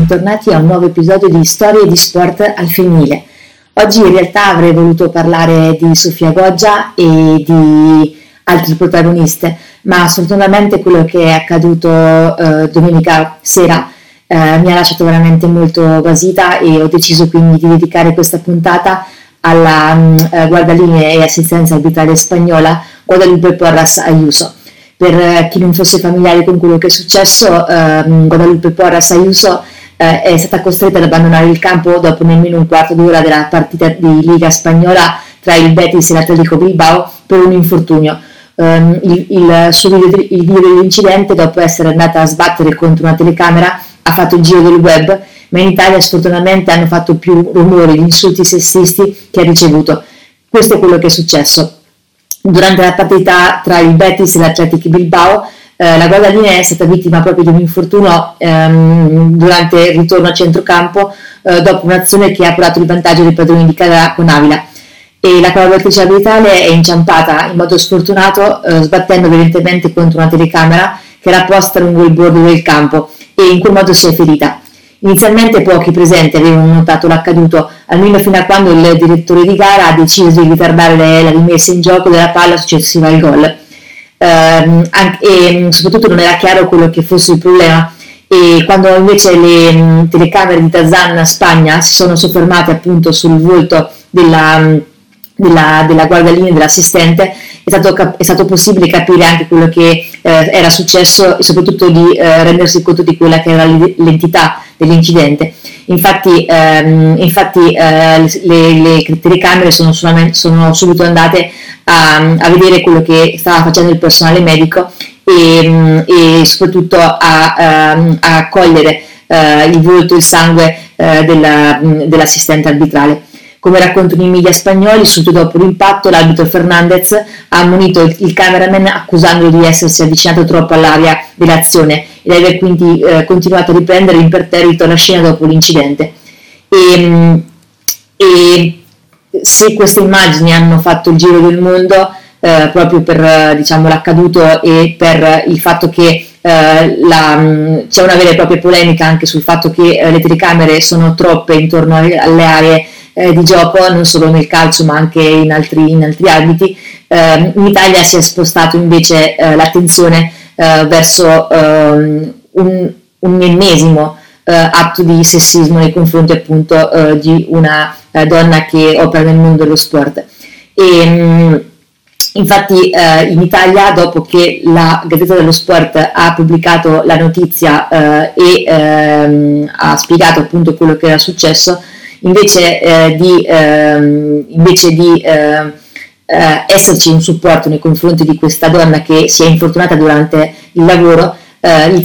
bentornati a un nuovo episodio di Storie di Sport al Femminile. Oggi in realtà avrei voluto parlare di Sofia Goggia e di altri protagoniste, ma assolutamente quello che è accaduto domenica sera mi ha lasciato veramente molto basita e ho deciso quindi di dedicare questa puntata alla guardalinee e assistenza arbitrale spagnola Guadalupe Porras Ayuso. Per chi non fosse familiare con quello che è successo, Guadalupe Porras Ayuso è stata costretta ad abbandonare il campo dopo nemmeno un quarto d'ora della partita di Liga Spagnola tra il Betis e l'Atletico Bilbao per un infortunio. Il video dell'incidente, dopo essere andata a sbattere contro una telecamera, ha fatto il giro del web, ma in Italia sfortunatamente hanno fatto più rumori gli insulti sessisti che ha ricevuto. Questo è quello che è successo. Durante la partita tra il Betis e l'Atletico Bilbao, la guardalinea è stata vittima proprio di un infortunio durante il ritorno a centrocampo dopo un'azione che ha portato il vantaggio dei padroni di casa con Avila, e la collaboratrice arbitrale è inciampata in modo sfortunato sbattendo violentemente contro una telecamera che era posta lungo il bordo del campo, e in quel modo si è ferita. Inizialmente pochi presenti avevano notato l'accaduto, almeno fino a quando il direttore di gara ha deciso di ritardare la rimessa in gioco della palla successiva al gol. E soprattutto non era chiaro quello che fosse il problema, e quando invece le telecamere di Tazana, Spagna, si sono soffermate appunto sul volto della guardalinea e dell'assistente, è stato possibile capire anche quello che era successo e soprattutto di rendersi conto di quella che era l'entità dell'incidente. Infatti le telecamere sono subito andate a vedere quello che stava facendo il personale medico e soprattutto a cogliere il volto e il sangue dell'assistente arbitrale. Come raccontano i media spagnoli, subito dopo l'impatto l'arbitro Fernandez ha ammonito il cameraman accusandolo di essersi avvicinato troppo all'area dell'azione e di aver quindi continuato a riprendere imperterrito la scena dopo l'incidente. E se queste immagini hanno fatto il giro del mondo proprio per l'accaduto e per il fatto che c'è una vera e propria polemica anche sul fatto che le telecamere sono troppe intorno alle aree di gioco, non solo nel calcio ma anche in altri ambiti, in Italia si è spostato invece l'attenzione verso un ennesimo atto di sessismo nei confronti appunto di una donna che opera nel mondo dello sport. Infatti in Italia, dopo che la Gazzetta dello Sport ha pubblicato la notizia ha spiegato appunto quello che era successo, invece di esserci un supporto nei confronti di questa donna che si è infortunata durante il lavoro, i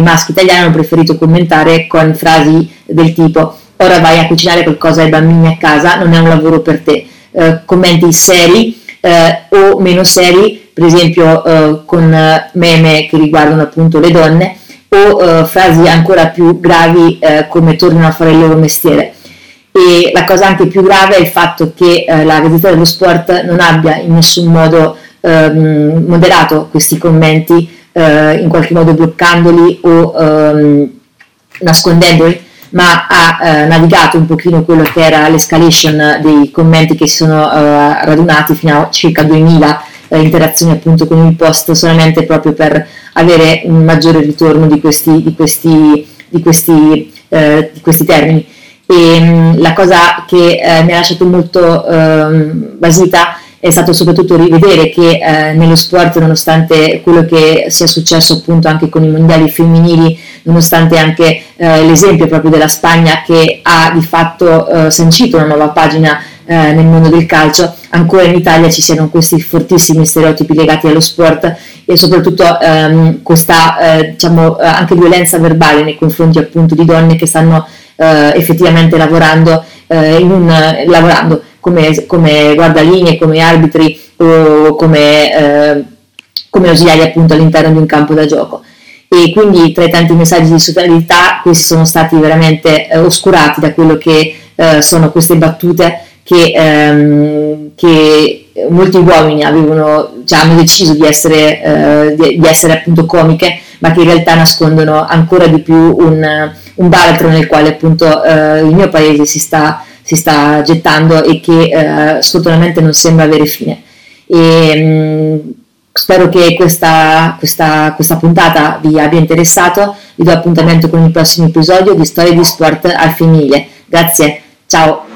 maschi italiani hanno preferito commentare con frasi del tipo: ora vai a cucinare qualcosa ai bambini a casa, non è un lavoro per te. Commenti seri o meno seri, per esempio con meme che riguardano appunto le donne, o frasi ancora più gravi come tornano a fare il loro mestiere. E la cosa anche più grave è il fatto che la Gazzetta dello Sport non abbia in nessun modo moderato questi commenti, in qualche modo bloccandoli o nascondendoli, ma ha navigato un pochino quello che era l'escalation dei commenti che si sono radunati fino a circa 2000 interazioni appunto con il post, solamente proprio per avere un maggiore ritorno di questi termini. E la cosa che mi ha lasciato molto basita è stato soprattutto rivedere che nello sport, nonostante quello che sia successo appunto anche con i mondiali femminili, nonostante anche l'esempio proprio della Spagna che ha di fatto sancito una nuova pagina nel mondo del calcio, ancora in Italia ci siano questi fortissimi stereotipi legati allo sport e soprattutto questa anche violenza verbale nei confronti appunto di donne che stanno effettivamente lavorando come guardalinee, come arbitri o come ausiliari appunto all'interno di un campo da gioco. E quindi tra i tanti messaggi di solidarietà questi sono stati veramente oscurati da quello che sono queste battute che molti uomini hanno deciso di essere appunto comiche, ma che in realtà nascondono ancora di più un un baratro nel quale appunto il mio paese si sta gettando e che assolutamente non sembra avere fine. E spero che questa puntata vi abbia interessato. Vi do appuntamento con il prossimo episodio di Storie di Sport al Femminile. Grazie, ciao!